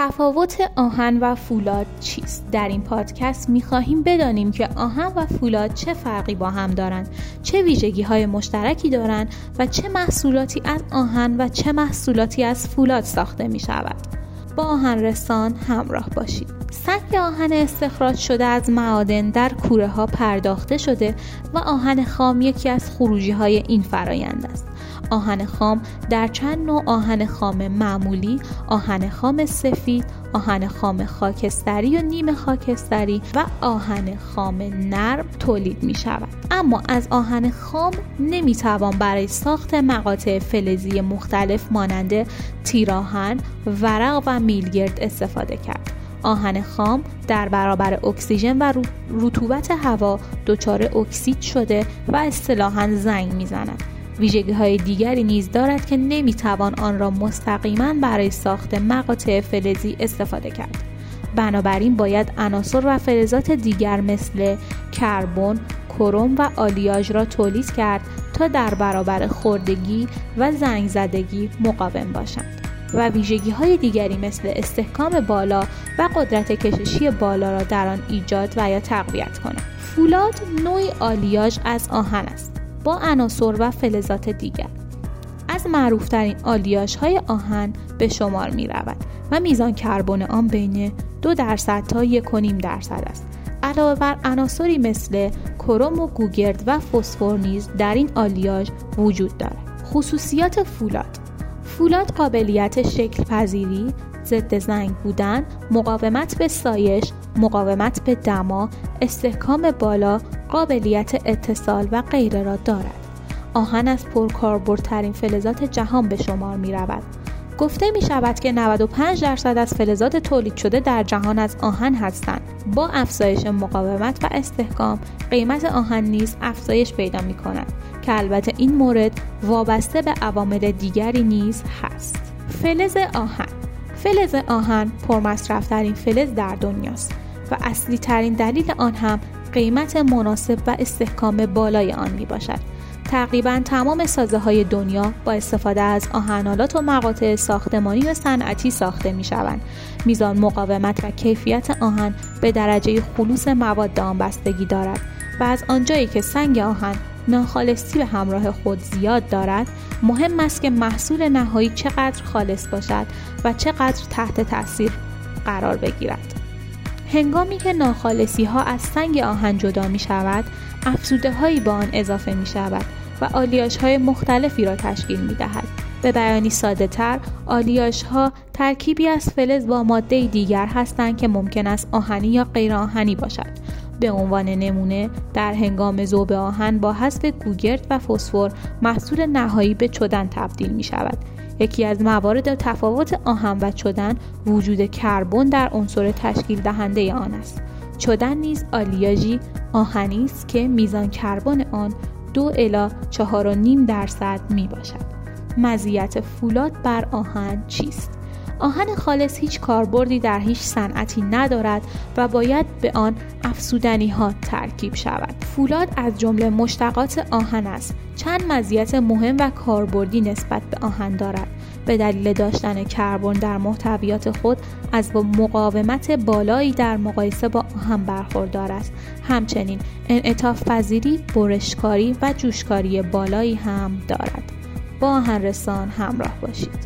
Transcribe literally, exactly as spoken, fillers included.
تفاوت آهن و فولاد چیست؟ در این پادکست می‌خواهیم بدانیم که آهن و فولاد چه فرقی با هم دارند، چه ویژگی‌های مشترکی دارند و چه محصولاتی از آهن و چه محصولاتی از فولاد ساخته می‌شود. با آهن رسان همراه باشید. سنگ آهن استخراج شده از معادن در کوره ها پرداخته شده و آهن خام یکی از خروجی های این فرایند است. آهن خام در چند نوع آهن خام معمولی، آهن خام سفید، آهن خام خاکستری و نیمه خاکستری و آهن خام نرم تولید می شود. اما از آهن خام نمی توان برای ساخت مقاطع فلزی مختلف مانند تیراهن، ورق و میلگرد استفاده کرد. آهن خام در برابر اکسیژن و رطوبت هوا دچار اکسید شده و اصطلاحاً زنگ می‌زند. ویژگی‌های دیگری نیز دارد که نمی‌توان آن را مستقیماً برای ساخت مقاطع فلزی استفاده کرد. بنابراین باید عناصر و فلزات دیگر مثل کربن، کروم و آلیاژ را تولید کرد تا در برابر خوردگی و زنگ زدگی مقاوم باشند. و ویژگی‌های دیگری مثل استحکام بالا و قدرت کششی بالا را در آن ایجاد و یا تقویت کنند. فولاد نوعی آلیاژ از آهن است با عناصر و فلزات دیگر. از معروف‌ترین آلیاژهای آهن به شمار می‌رود و میزان کربن آن بین دو درصد تا یک و نیم درصد است. علاوه بر عناصری مثل کروم و گوگرد و فسفر نیز در این آلیاژ وجود دارد. خصوصیات فولاد: فولاد قابلیت شکل پذیری، ضد زنگ بودن، مقاومت به سایش، مقاومت به دما، استحکام بالا، قابلیت اتصال و غیره را دارد. آهن از پرکاربردترین فلزات جهان به شمار می رود. گفته می شود که نود و پنج درصد از فلزات تولید شده در جهان از آهن هستند. با افزایش مقاومت و استحکام، قیمت آهن نیز افزایش پیدا می کند که البته این مورد وابسته به عوامل دیگری نیز هست. فلز آهن: فلز آهن پرمصرف‌ترین فلز در دنیاست و اصلی ترین دلیل آن هم قیمت مناسب و استحکام بالای آن می باشد. تقریباً تمام سازه‌های دنیا با استفاده از آهن‌آلات و مقاطع ساختمانی و صنعتی ساخته می‌شوند. میزان مقاومت و کیفیت آهن به درجه خلوص مواد آن بستگی دارد و از آنجایی که سنگ آهن ناخالصی به همراه خود زیاد دارد، مهم است که محصول نهایی چقدر خالص باشد و چقدر تحت تأثیر قرار بگیرد. هنگامی که ناخالصی‌ها از سنگ آهن جدا می‌شود، افزوده‌هایی به آن اضافه می‌شود و آلیاژهای مختلفی را تشکیل می‌دهد. به بیانی ساده‌تر، آلیاژها ترکیبی از فلز با ماده دیگر هستند که ممکن است آهنی یا غیر آهنی باشد. به عنوان نمونه، در هنگام ذوب آهن با حذف گوگرد و فسفر، محصول نهایی به چدن تبدیل می‌شود. یکی از موارد تفاوت آهن و چدن وجود کربن در عنصر تشکیل دهنده آن است. چدن نیز آلیاژی آهنی است که میزان کربن آن دو الی چهار و نیم درصد می باشد. مزیت فولاد بر آهن چیست؟ آهن خالص هیچ کاربردی در هیچ صنعتی ندارد و باید به آن افزودنی ها ترکیب شود. فولاد از جمله مشتقات آهن است. چند مزیت مهم و کاربردی نسبت به آهن دارد. به دلیل داشتن کربن در محتویات خود از مقاومت بالایی در مقایسه با آهن برخوردار است. همچنین انعطاف پذیری، برشکاری و جوشکاری بالایی هم دارد. با آهن رسان همراه باشید.